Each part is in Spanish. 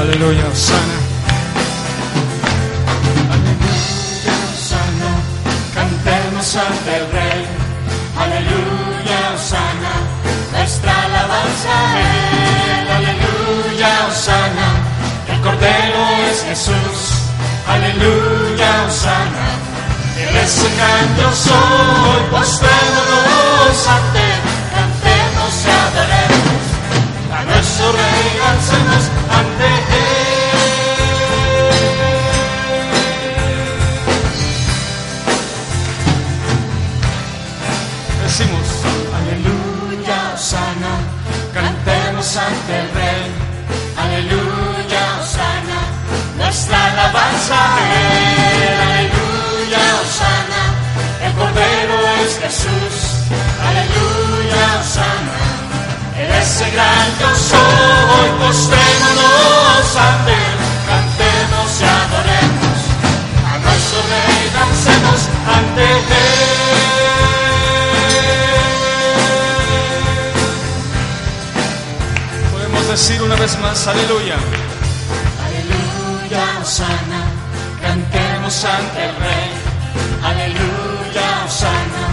Aleluya, sana. Aleluya, sana. Cantemos ante el Rey. Aleluya, sana. Nuestra alabanza a Él. Aleluya, sana. El Cordero es Jesús. Aleluya, sana. Él es el gran yo soy. Postrémonos ante Él. Cantemos y adoremos a nuestro Rey. Alcemos ante Él. Aleluya, Osana, cantemos ante el Rey. Aleluya, Osana, nuestra alabanza a Él. Aleluya, Osana, el Cordero es Jesús. Aleluya, Osana, Él es el gran yo soy. Postrémonos ante Él, cantemos y adoremos a nuestro Rey, dancemos ante Él. Decir una vez más, aleluya. Aleluya, Osana, cantemos ante el Rey. Aleluya, Osana,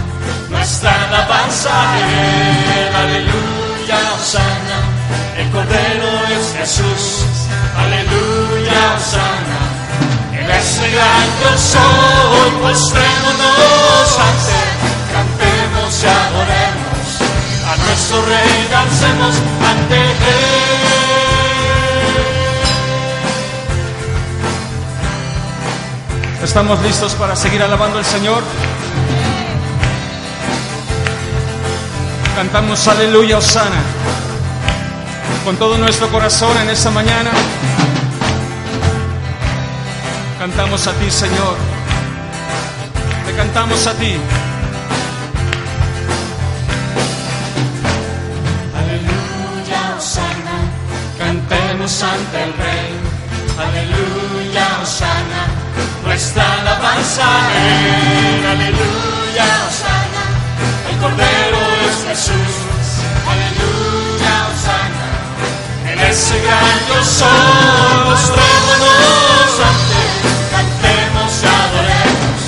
nuestra alabanza a Él. Aleluya, Osana, el Cordero es Jesús. Aleluya, Osana, Él es el gran yo soy. Postrémonos ante Él, cantemos y adoremos a nuestro Rey, dancemos ante Él. ¿Estamos listos para seguir alabando al Señor? Cantamos aleluya, Osana, con todo nuestro corazón en esta mañana. Cantamos a ti, Señor. Te cantamos a ti. Aleluya, Osana, cantemos ante el Rey. Aleluya, Osana, nuestra alabanza a Él. Aleluya, Osana, el Cordero es Jesús. Aleluya, Osana, Él es el gran yo soy. Postrémonos ante Él, cantemos y adoremos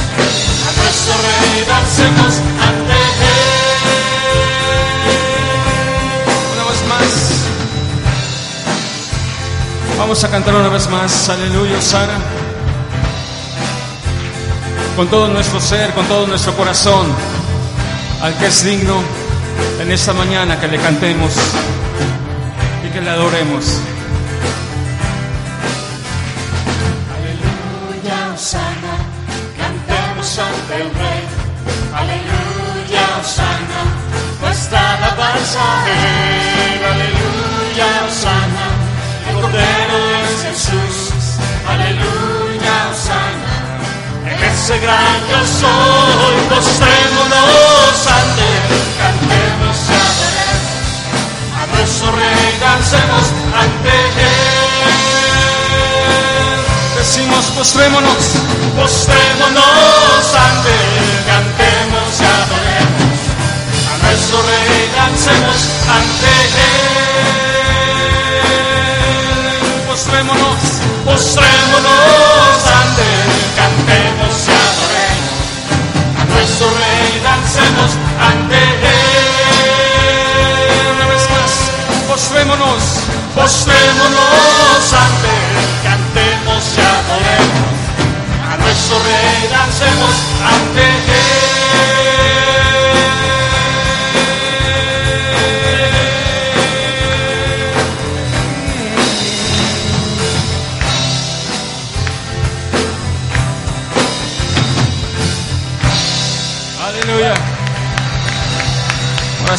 a nuestro Rey, dancemos ante Él. Una vez más, vamos a cantar una vez más, aleluya, Osana, con todo nuestro ser, con todo nuestro corazón, al que es digno en esta mañana que le cantemos y que le adoremos. Aleluya, Osana, cantemos ante el Rey. Aleluya, Osana, nuestra alabanza a Él. Aleluya, Osana, el Cordero es Jesús. Aleluya, Osana, ese gran yo soy. Postrémonos ante Él, cantemos y adoremos a nuestro Rey, dancemos ante Él. Decimos postrémonos, postrémonos ante Él, cantemos y adoremos a nuestro Rey, dancemos ante Él. Postrémonos, postrémonos ante Él, cantemos y adoremos a nuestro Rey, dancemos ante Él. Una vez más, postrémonos, postrémonos ante Él, cantemos y adoremos a nuestro Rey, dancemos ante Él.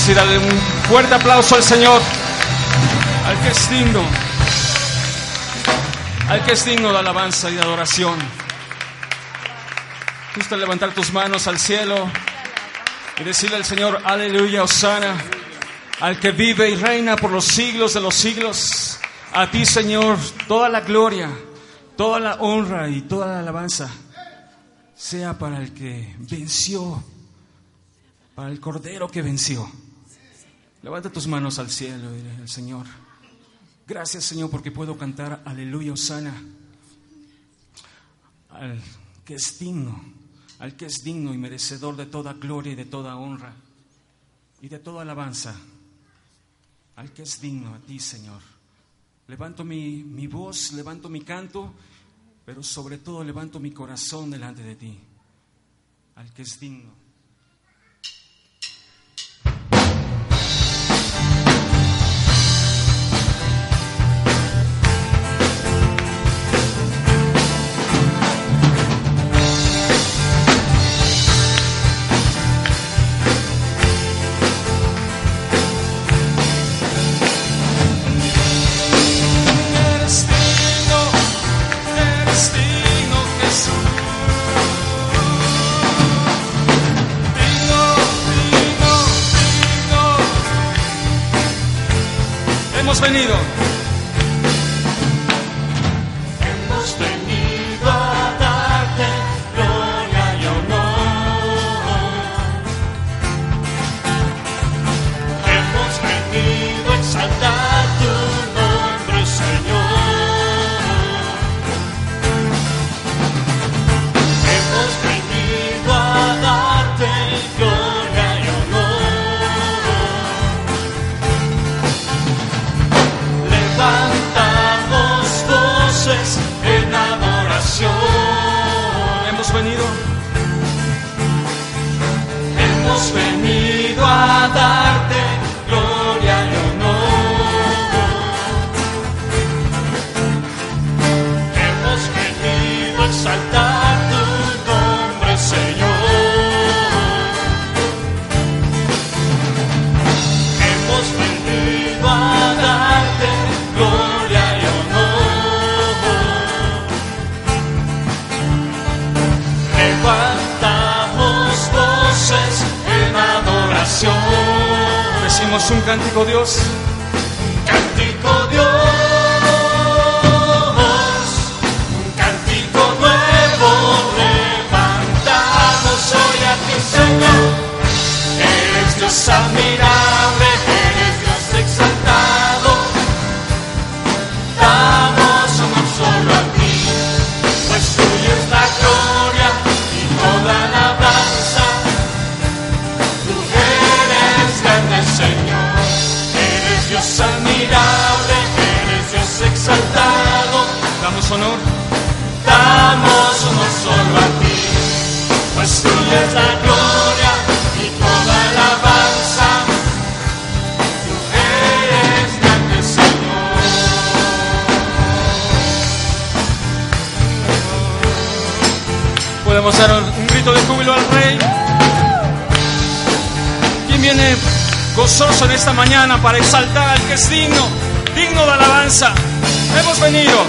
y darle un fuerte aplauso al Señor, al que es digno, al que es digno de alabanza y de adoración. Justo levantar tus manos al cielo y decirle al Señor, aleluya, hosana, al que vive y reina por los siglos de los siglos. A ti, Señor, toda la gloria, toda la honra y toda la alabanza sea para el que venció, para el Cordero que venció. Levanta tus manos al cielo y dile al Señor, gracias, Señor, porque puedo cantar aleluya, hosana, al que es digno, al que es digno y merecedor de toda gloria y de toda honra y de toda alabanza, al que es digno, a ti, Señor. Levanto mi voz, levanto mi canto, pero sobre todo levanto mi corazón delante de ti, al que es digno. Hemos venido a darte gloria y honor. Hemos venido a exaltar tu nombre, Señor. Hemos venido a darte gloria y honor. Levantamos voces en adoración. Hemos venido a darte gloria y honor. Hemos venido a exaltar tu nombre, Señor. Hemos venido a darte gloria y honor. Levantamos voces en adoración. Decimos un cántico, Dios. Cántico, Dios. Un cántico nuevo levantamos hoy a ti, Señor. Eres Dios admirable, eres Dios exaltado. Damos honor solo a ti, pues tuya es la gloria y toda la alabanza. Tú eres grande, Señor, eres Dios admirable, eres Dios exaltado. Damos honor solo a ti, pues tuya es la gloria y toda la alabanza. Tú eres grande, Señor. Podemos dar un grito de júbilo al Rey. ¿Quién viene gozoso en esta mañana para exaltar al que es digno, digno de alabanza? Hemos venido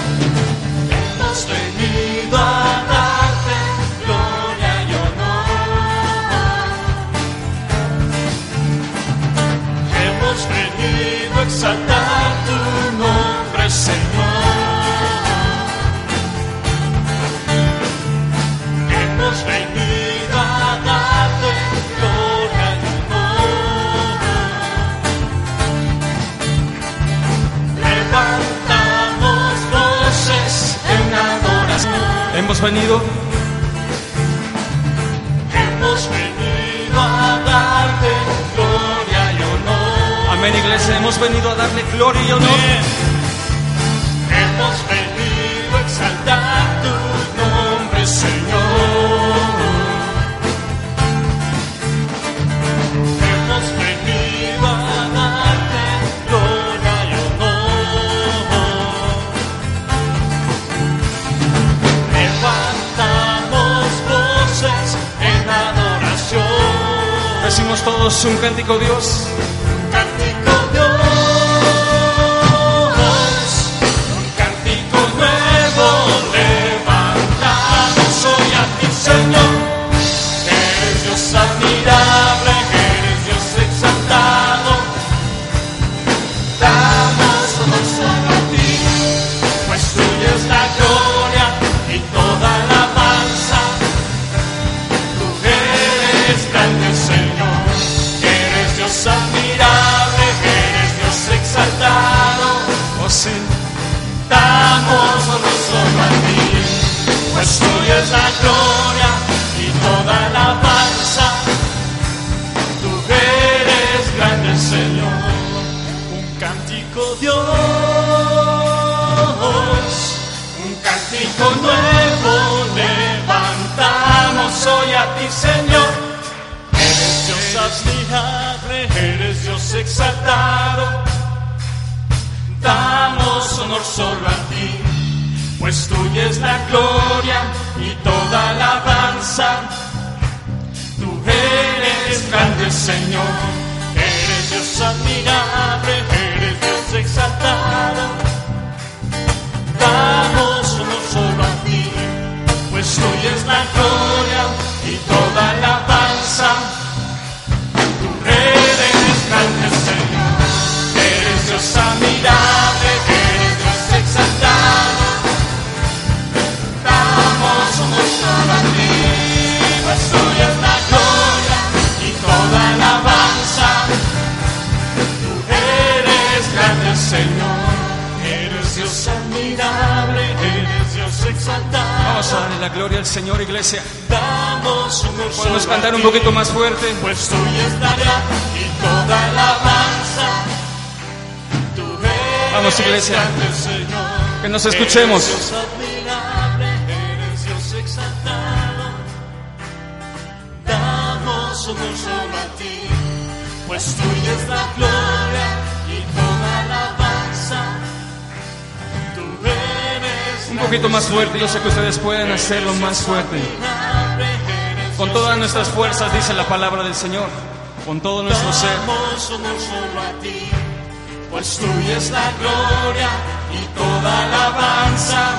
a darte gloria y honor. Hemos venido a exaltar tu nombre, Señor. Hemos venido a darte gloria y honor. Levantamos voces en adoración. Hemos venido a darte gloria y honor. Amén, iglesia, hemos venido a darle gloria y honor. Hemos venido a exaltar tu nombre, Señor. Hemos venido a darte gloria y honor. Levantamos voces en adoración. Decimos todos un cántico, Dios. nos sentamos solo a ti, pues tuya es la gloria y toda la alabanza. Tú eres grande, Señor, un cántico Dios, un cántico nuevo levantamos hoy a ti, Señor. Eres Dios admirable, eres Dios exaltado, damos honor solo a ti, pues tuya es la gloria y toda alabanza. Tú eres grande, Señor, eres Dios admirable, eres Dios exaltado, damos honor solo a ti, pues tuya es la gloria y toda alabanza. Tú eres grande, Señor, eres Dios admirable, eres Dios exaltado, damos honor solo a ti, pues tuya es la gloria y toda alabanza. Tú eres grande, Señor, eres Dios admirable, eres Dios exaltado. Vamos a darle la gloria al Señor, iglesia. Podemos cantar un poquito más fuerte. Pues tuya es la gloria y toda alabanza. Vamos, iglesia, que nos escuchemos. Eres Dios admirable, eres Dios exaltado, damos honor solo a ti, pues tuya es la gloria y toda alabanza. Tú eres un poquito más fuerte, yo sé que ustedes pueden hacerlo más fuerte. Con todas nuestras fuerzas, dice la palabra del Señor, con todo nuestro ser. Damos honor solo a ti, pues tuya es la gloria y toda alabanza.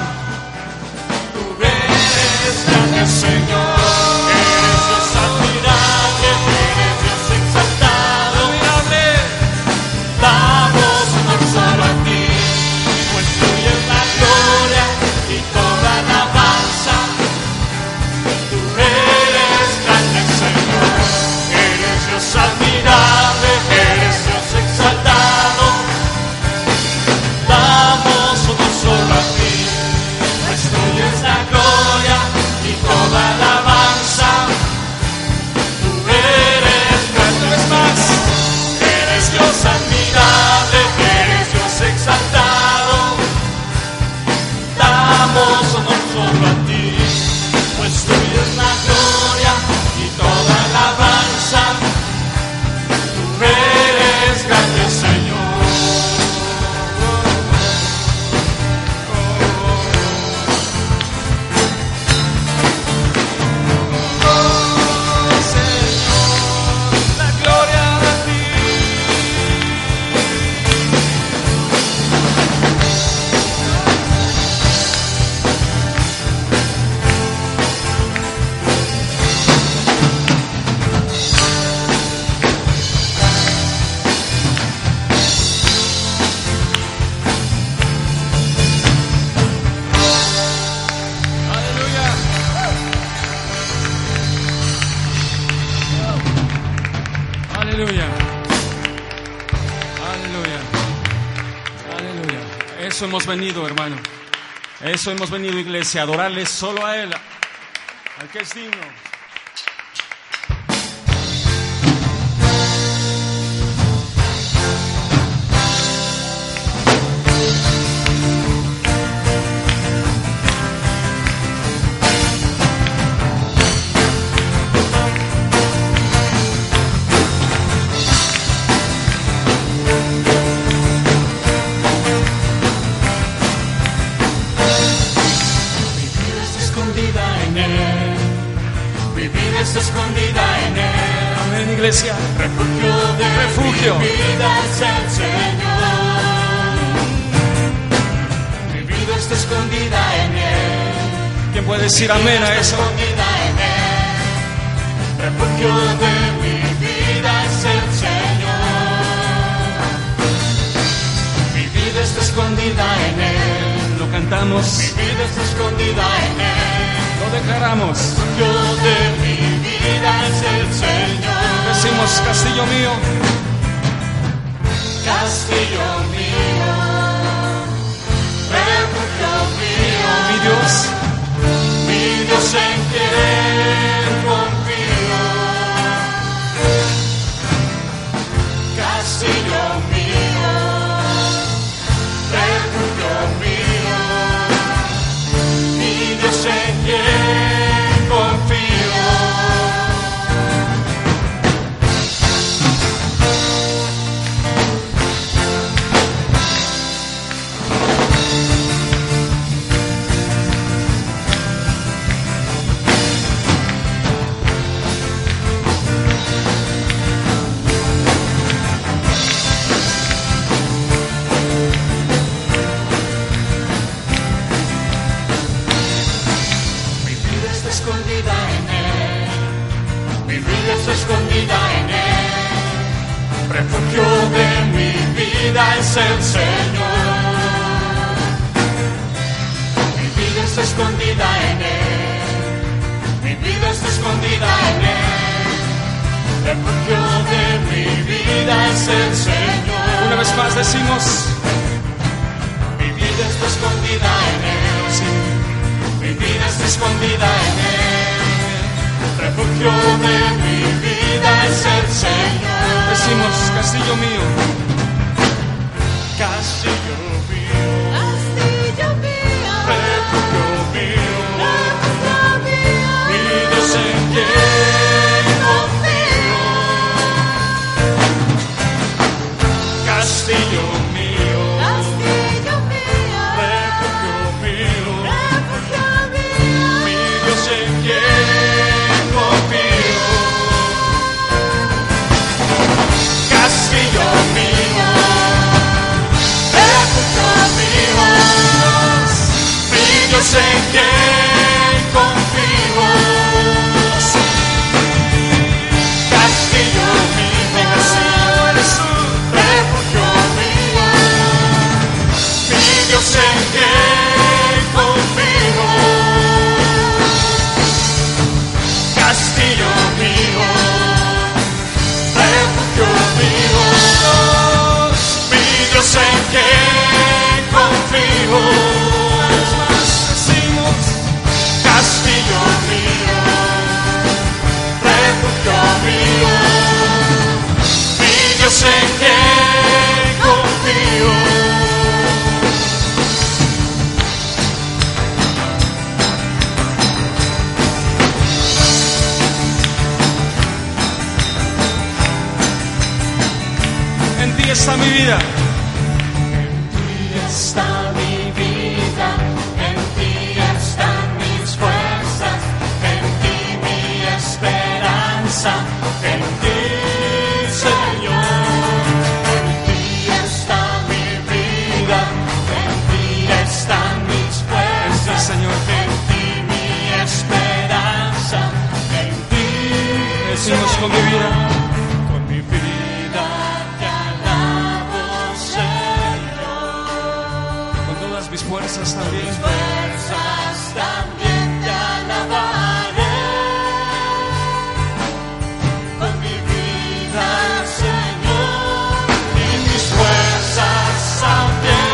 Tú eres grande, Señor, eres Dios admirable, eres Dios exaltado, admirable. Damos honor solo a ti, pues tuya es la gloria y toda alabanza. Tú eres grande, Señor, eres Dios admirable, eres Dios exaltado. Hemos venido, hermano. Eso hemos venido, iglesia, a adorarle solo a Él, al que es digno. Iglesia, refugio de mi vida es el Señor. Mi vida está escondida en Él. ¿Quién puede decir amén a eso? Escondida en Él. Refugio de mi vida es el Señor. Mi vida está escondida en Él. Lo cantamos. Mi vida está escondida en Él. Lo declaramos. Refugio de mi vida es el Señor. Decimos, castillo mío, castillo mío. es el Señor. Mi vida está escondida en Él. Mi vida está escondida en Él. El refugio de mi vida es el Señor. Una vez más decimos: mi vida está escondida en Él. Sí. Mi vida está escondida en Él. El refugio de mi vida es el Señor. Decimos: castillo mío. Castillo mío, refugio mío, mi Dios en quien confío. Castillo mío, refugio mío, mi Dios en quien confío. Castillo mío. Sé que confío, castillo mío, refugio mío, mi Dios sé que confío, castillo mío, refugio mío, mi Dios sé que confío. Sé que confío. En ti está mi vida. En ti está mi vida. En ti están mis fuerzas. En ti mi esperanza. En ti, Señor. Señor, en ti mi esperanza, en ti decimos con mi vida te alabo, Señor, con todas mis fuerzas también, con mis fuerzas también te alabaré, con mi vida, Señor, y mis fuerzas también.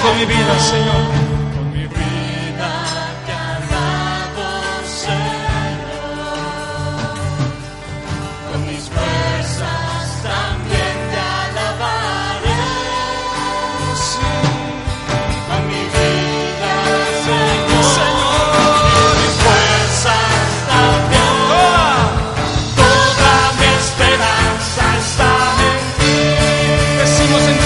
Con mi vida, Señor, con mi vida te alabo, Señor, con mis fuerzas también te alabaré, sí. Con mi vida, Señor, Señor, mis fuerzas también, toda mi esperanza está en ti, decimos en ti.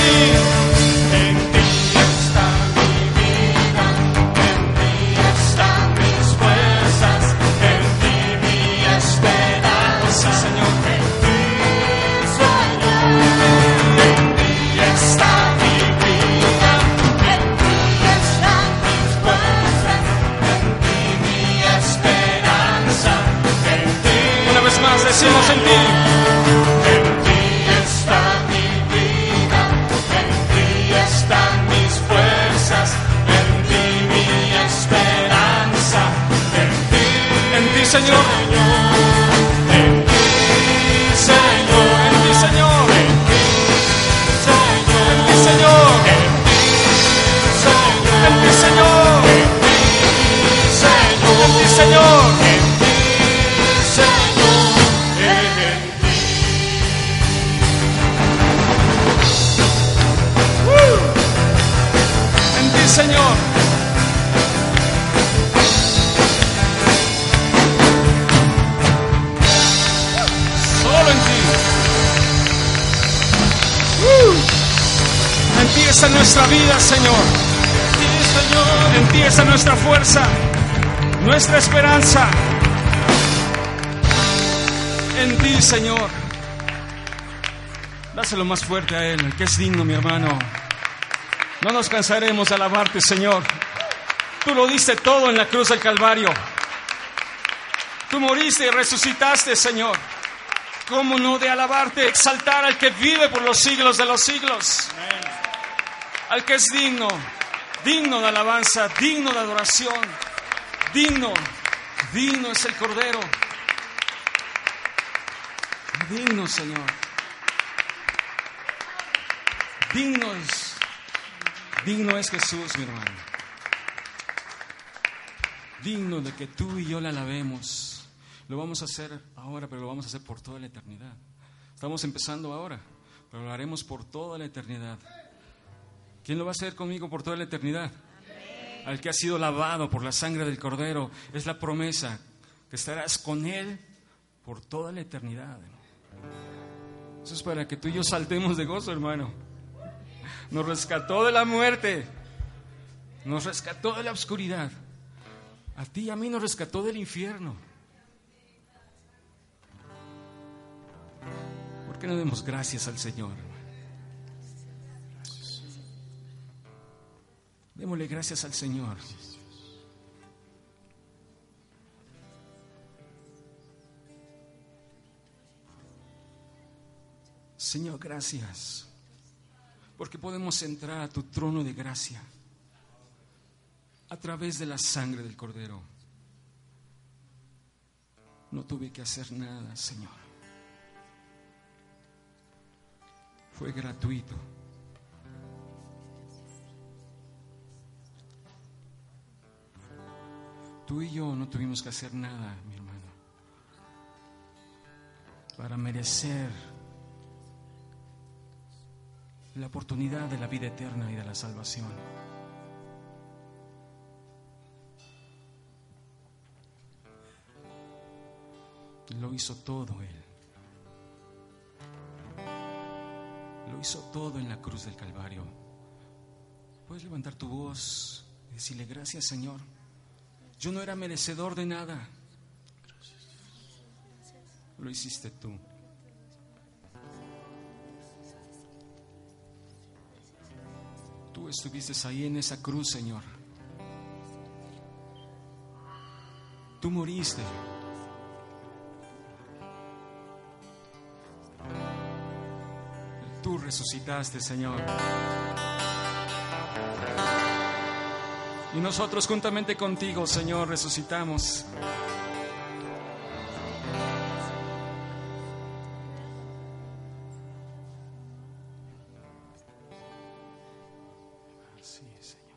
Decimos en ti. En ti está mi vida, en ti están mis fuerzas, en ti mi esperanza, en ti Señor, en ti Señor, en ti Señor, en ti Señor, en ti Señor, en ti Señor, en ti Señor, en ti Señor, en ti Señor. Yeah. empieza nuestra vida, Señor. Empieza nuestra fuerza, nuestra esperanza en ti, Señor. Dáselo más fuerte a Él, que es digno, mi hermano. No nos cansaremos de alabarte, Señor. Tú lo diste todo en la cruz del Calvario. Tú moriste y resucitaste, Señor. ¿Cómo no de alabarte, exaltar al que vive por los siglos de los siglos? Al que es digno, digno de alabanza, digno de adoración, digno, digno es el Cordero. Digno, Señor. Digno es Jesús, mi hermano. Digno de que tú y yo le alabemos. Lo vamos a hacer ahora, pero lo vamos a hacer por toda la eternidad. Estamos empezando ahora, pero lo haremos por toda la eternidad. ¿Quién lo va a hacer conmigo por toda la eternidad? Amén. Al que ha sido lavado por la sangre del Cordero. Es la promesa que estarás con Él por toda la eternidad. Eso es para que tú y yo saltemos de gozo, hermano. Nos rescató de la muerte. Nos rescató de la oscuridad. A ti y a mí nos rescató del infierno. ¿Por qué no demos gracias al Señor? Démosle gracias al Señor. Señor, gracias, porque podemos entrar a tu trono de gracia a través de la sangre del Cordero. No tuve que hacer nada, Señor. Fue gratuito. Tú y yo no tuvimos que hacer nada, mi hermano, para merecer la oportunidad de la vida eterna y de la salvación. Lo hizo todo Él. Lo hizo todo en la cruz del Calvario. Puedes levantar tu voz y decirle: gracias, Señor. Yo no era merecedor de nada. Lo hiciste tú. Tú estuviste ahí en esa cruz, Señor. Tú moriste. Tú resucitaste, Señor. Y nosotros juntamente contigo, Señor, resucitamos. Así es, Señor.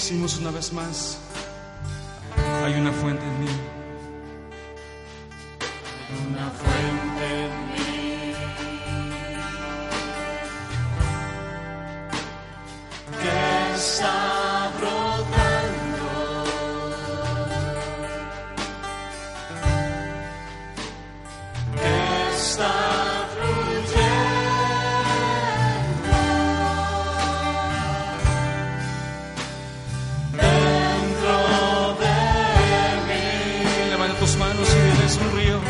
decimos una vez más, hay una fuente en mí. Una fuente en mí que está brotando, que está. Recíbelo.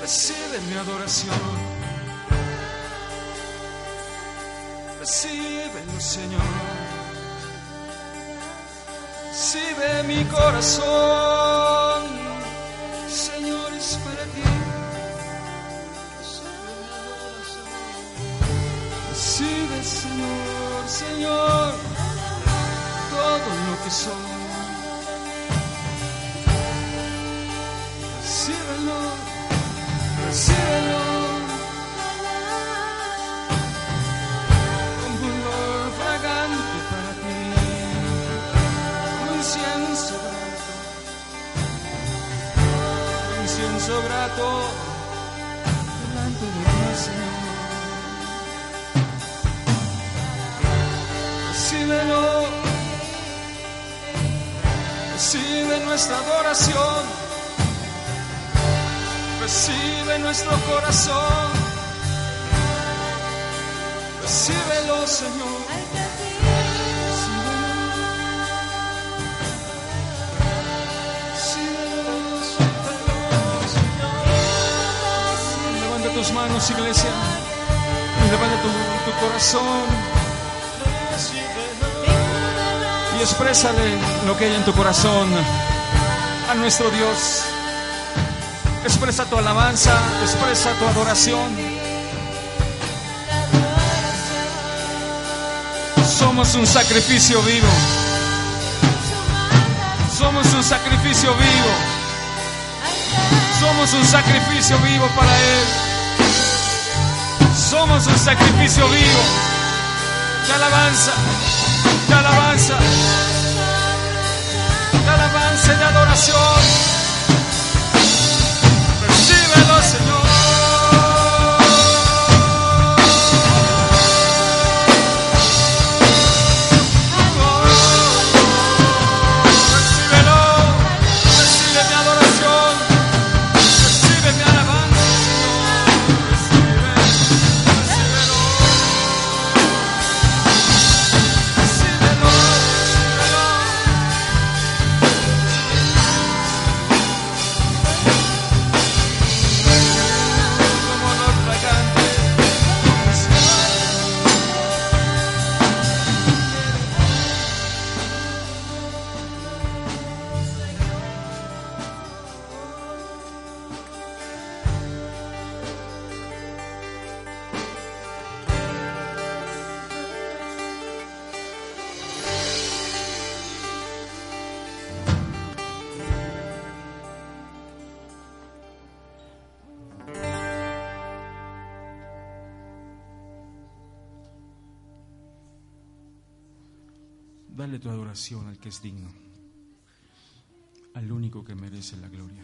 Recibe mi adoración, recíbelo, Señor, recibe mi corazón, Señor, es para ti, recibe, Señor, Señor, todo lo que soy. Recíbelo con olor fragante para ti, un incienso grato delante de ti, Señor. Recíbelo, recibe nuestra adoración. Recibe nuestro corazón, recíbelo, Señor, recíbelo. Levanta tus manos, iglesia, levanta tu corazón y exprésale lo que hay en tu corazón a nuestro Dios. Expresa tu alabanza, expresa tu adoración. Somos un sacrificio vivo. Somos un sacrificio vivo. Somos un sacrificio vivo para Él. Somos un sacrificio vivo. Te alabanza, te alabanza. Te alabanza y adoración. Recíbelo, Señor. Recíbelo. Recibe mi adoración. Recibe mi alabanza, Señor. Recíbelo. Recíbelo. Dale tu adoración al que es digno, al único que merece la gloria.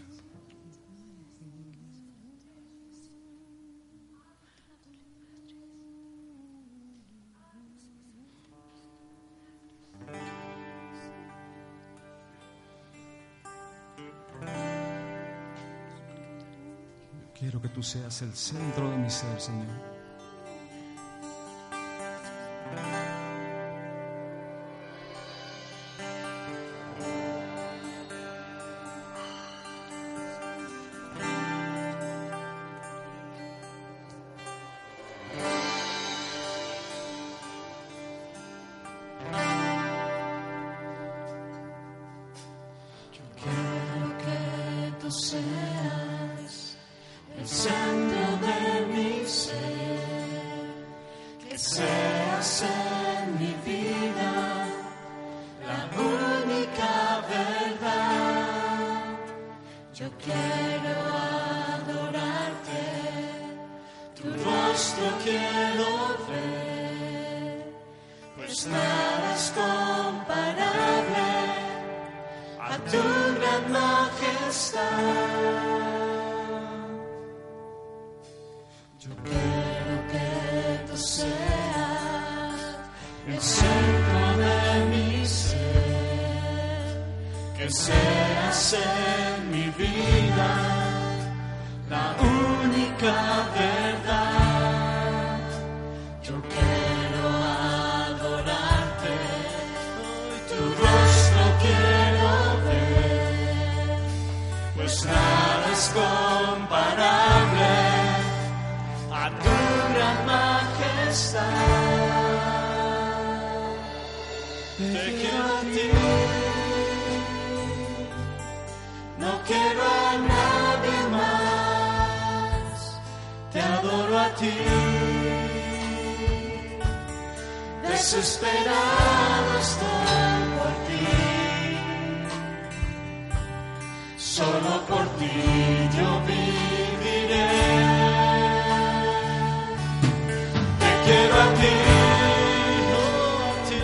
Quiero que tú seas el centro de mi ser, Señor. Quiero que serás el centro de mi ser, que seas en mi vida la única verdad. Yo quiero adorarte, tu rostro quiero ver, pues nada es comparable a tu gran majestad. Yo quiero que tú seas el centro de mi ser, que seas en mi vida la única verdad. Yo quiero adorarte, tu rostro quiero ver, pues nada es comparable a tu gran majestad. Te quiero a ti, no quiero a nadie más, te adoro a ti, desesperado estoy por ti, solo por ti yo viviré. Te quiero a ti,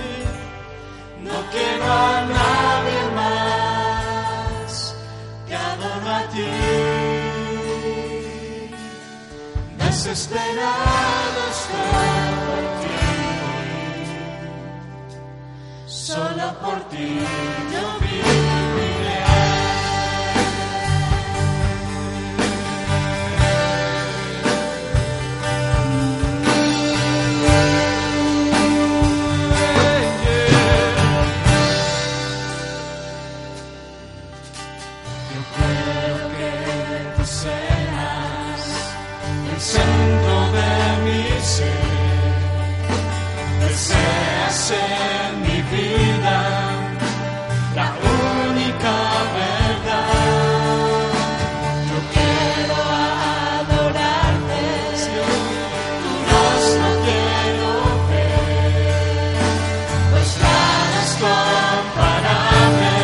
no quiero a nadie más, te adoro a ti, desesperado estoy por ti, solo por ti yo viviré. En mi vida la única verdad. Yo quiero adorarte, tu rostro quiero ver, pues nada es comparable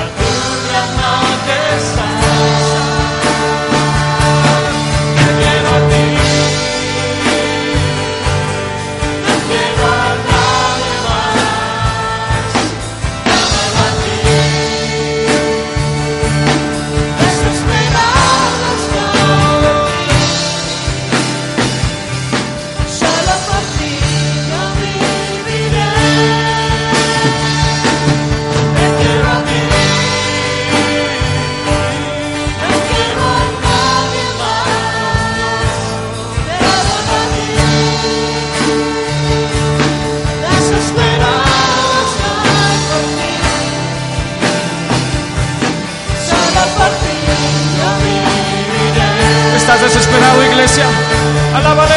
a tu gran majestad. Te quiero a ti, no quiero a nadie. ¿Estás desesperado, iglesia? ¡Alábale!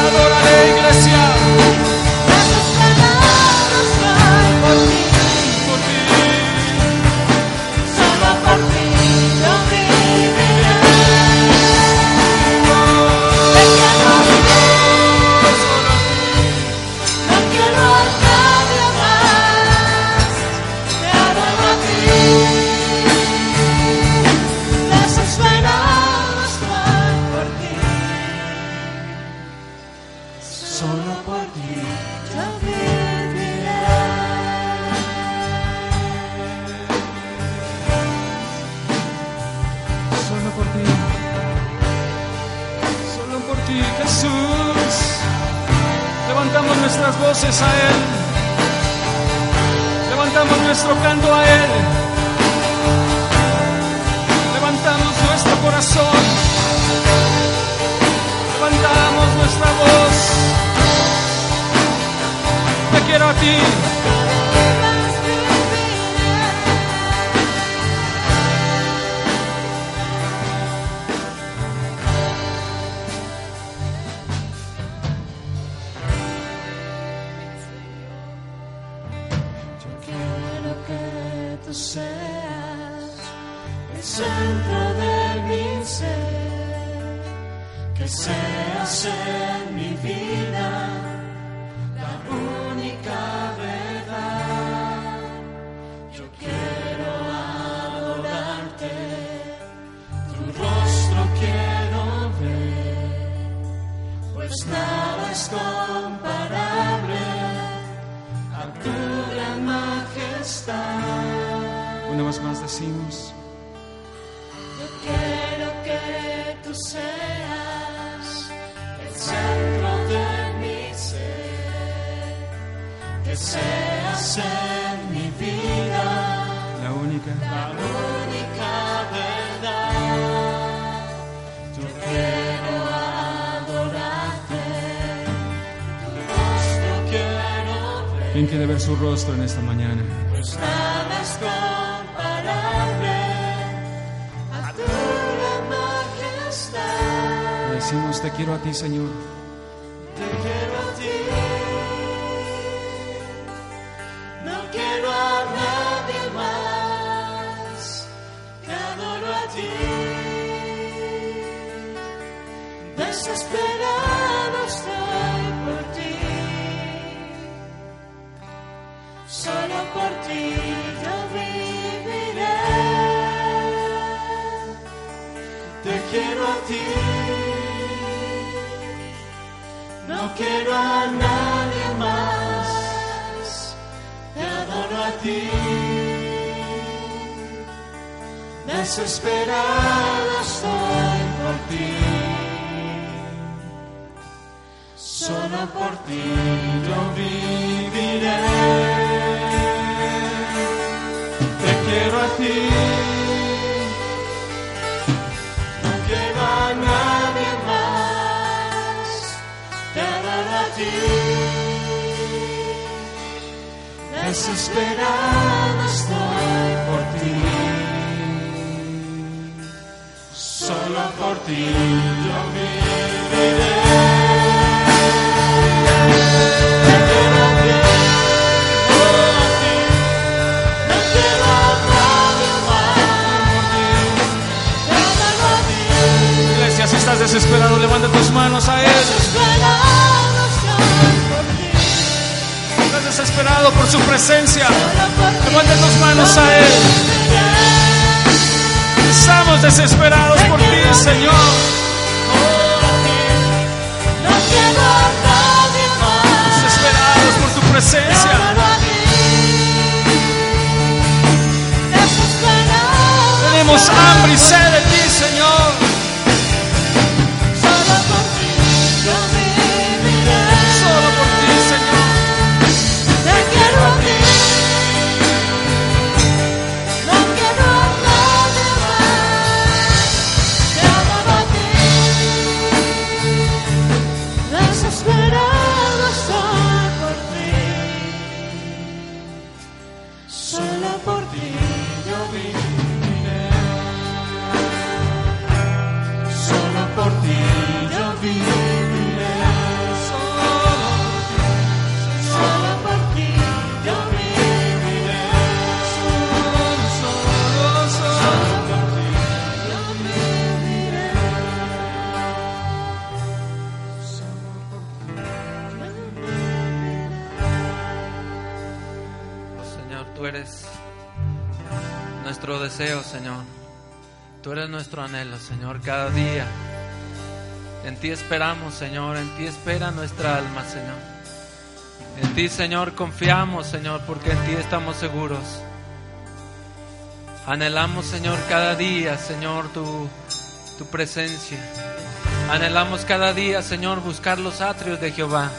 ¡Adórale, iglesia! Por ti, solo por ti yo viviré. Levantamos nuestras voces a Él, levantamos nuestro canto a Él, levantamos nuestro corazón, levantamos nuestra voz. Te quiero a ti, centro de mi ser, que seas en mi vida la única verdad. Yo quiero adorarte, tu rostro quiero ver, pues nada es comparable a tu gran majestad. Una vez más decimos: yo quiero que tú seas el centro de mi ser, que seas en mi vida la única verdad. Yo quiero adorarte, tu rostro quiero ver. ¿Quién quiere ver su rostro en esta mañana? Pues nada es comparable. Decimos: te quiero a ti, Señor. Te quiero a ti. No quiero a nadie más. Te adoro a ti. Desesperado estoy por ti. Solo por ti yo viviré. Te quiero a ti. No quiero a nadie más, te adoro a ti. Desesperado estoy por ti. Solo por ti yo viviré. Te quiero a ti. No quiero a nadie más. Desesperado estoy por ti, solo por ti yo viviré. Te quiero a ti, solo a ti, no quiero a nadie más. Te quiero a ti. Iglesia, si estás desesperado, levanta tus manos a Él. Desesperado por su presencia, levanta tus manos a Él. Estamos desesperados por ti, Señor. Desesperados por tu presencia. Tenemos hambre y sed de ti, Señor. Señor, tú eres nuestro anhelo, Señor, cada día. En ti esperamos, Señor, en ti espera nuestra alma, Señor. En ti, Señor, confiamos, Señor, porque en ti estamos seguros. Anhelamos, Señor, cada día, Señor, tu presencia. Anhelamos cada día, Señor, buscar los atrios de Jehová.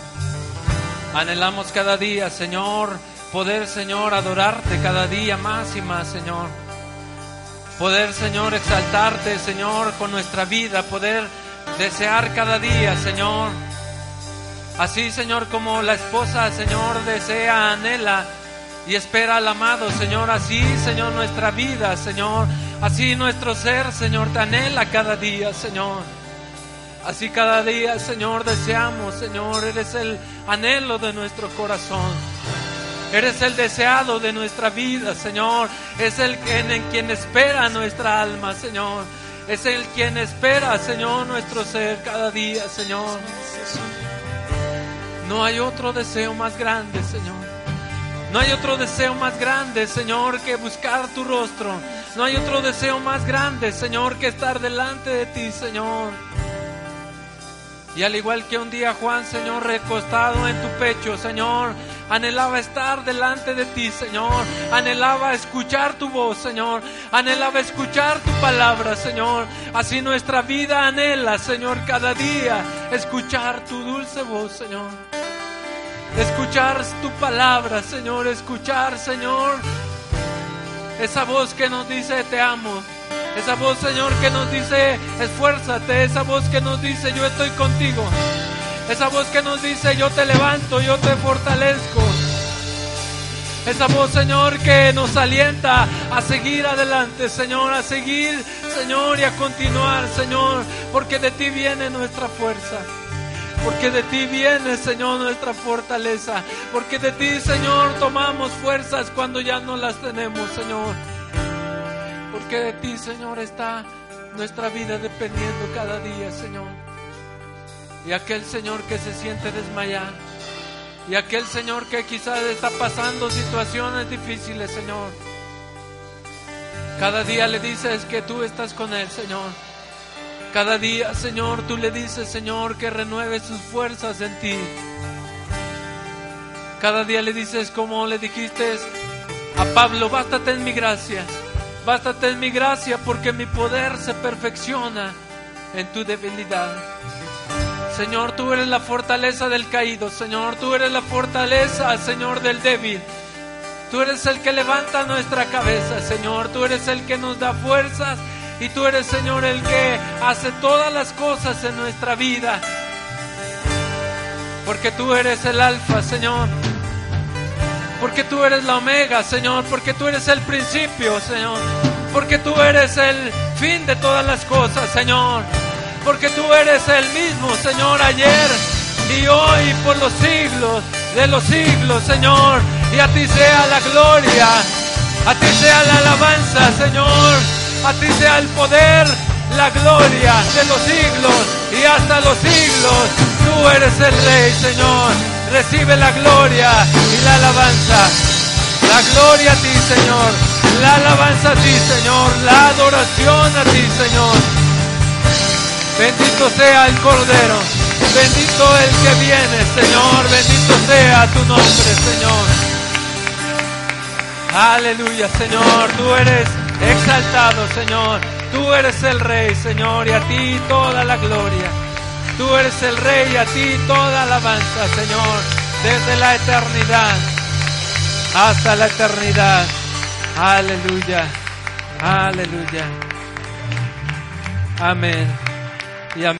Anhelamos cada día, Señor, poder, Señor, adorarte cada día más y más, Señor. Poder, Señor, exaltarte, Señor, con nuestra vida. Poder desear cada día, Señor. Así, Señor, como la esposa, Señor, desea, anhela y espera al amado, Señor. Así, Señor, nuestra vida, Señor. Así nuestro ser, Señor, te anhela cada día, Señor. Así cada día, Señor, deseamos, Señor. Eres el anhelo de nuestro corazón. Eres el deseado de nuestra vida, Señor. Es el en quien espera nuestra alma, Señor. Es el quien espera, Señor, nuestro ser cada día, Señor. No hay otro deseo más grande, Señor. No hay otro deseo más grande, Señor, que buscar tu rostro. No hay otro deseo más grande, Señor, que estar delante de ti, Señor. Y al igual que un día Juan, Señor, recostado en tu pecho, Señor, anhelaba estar delante de ti, Señor. Anhelaba escuchar tu voz, Señor. Anhelaba escuchar tu palabra, Señor. Así nuestra vida anhela, Señor, cada día escuchar tu dulce voz, Señor. Escuchar tu palabra, Señor. Escuchar, Señor, esa voz que nos dice te amo. Esa voz, Señor, que nos dice esfuérzate. Esa voz que nos dice yo estoy contigo. Esa voz que nos dice yo te levanto, yo te fortalezco. Esa voz, Señor, que nos alienta a seguir adelante, Señor. A seguir, Señor, y a continuar, Señor. Porque de ti viene nuestra fuerza. Porque de ti viene, Señor, nuestra fortaleza. Porque de ti, Señor, tomamos fuerzas cuando ya no las tenemos, Señor. Porque de ti, Señor, está nuestra vida dependiendo cada día, Señor. Y aquel, Señor, que se siente desmayar. Y aquel, Señor, que quizás está pasando situaciones difíciles, Señor. Cada día le dices que tú estás con él, Señor. Cada día, Señor, tú le dices, Señor, que renueve sus fuerzas en ti. Cada día le dices, como le dijiste a Pablo, bástate en mi gracia. Bástate en mi gracia, porque mi poder se perfecciona en tu debilidad. Señor, tú eres la fortaleza del caído, Señor. Tú eres la fortaleza, Señor, del débil. Tú eres el que levanta nuestra cabeza, Señor. Tú eres el que nos da fuerzas y tú eres, Señor, el que hace todas las cosas en nuestra vida. Porque tú eres el alfa, Señor. Porque tú eres la omega, Señor. Porque tú eres el principio, Señor. Porque tú eres el fin de todas las cosas, Señor. Porque tú eres el mismo, Señor, ayer y hoy por los siglos de los siglos, Señor. Y a ti sea la gloria, a ti sea la alabanza, Señor. A ti sea el poder, la gloria de los siglos y hasta los siglos. Tú eres el Rey, Señor. Recibe la gloria y la alabanza. La gloria a ti, Señor. La alabanza a ti, Señor. La adoración a ti, Señor. Bendito sea el Cordero. Bendito el que viene, Señor. Bendito sea tu nombre, Señor. Aleluya, Señor. Tú eres exaltado, Señor. Tú eres el Rey, Señor. Y a ti toda la gloria. Tú eres el Rey, a ti toda alabanza, Señor, desde la eternidad hasta la eternidad. Aleluya, aleluya. Amén. Y amén.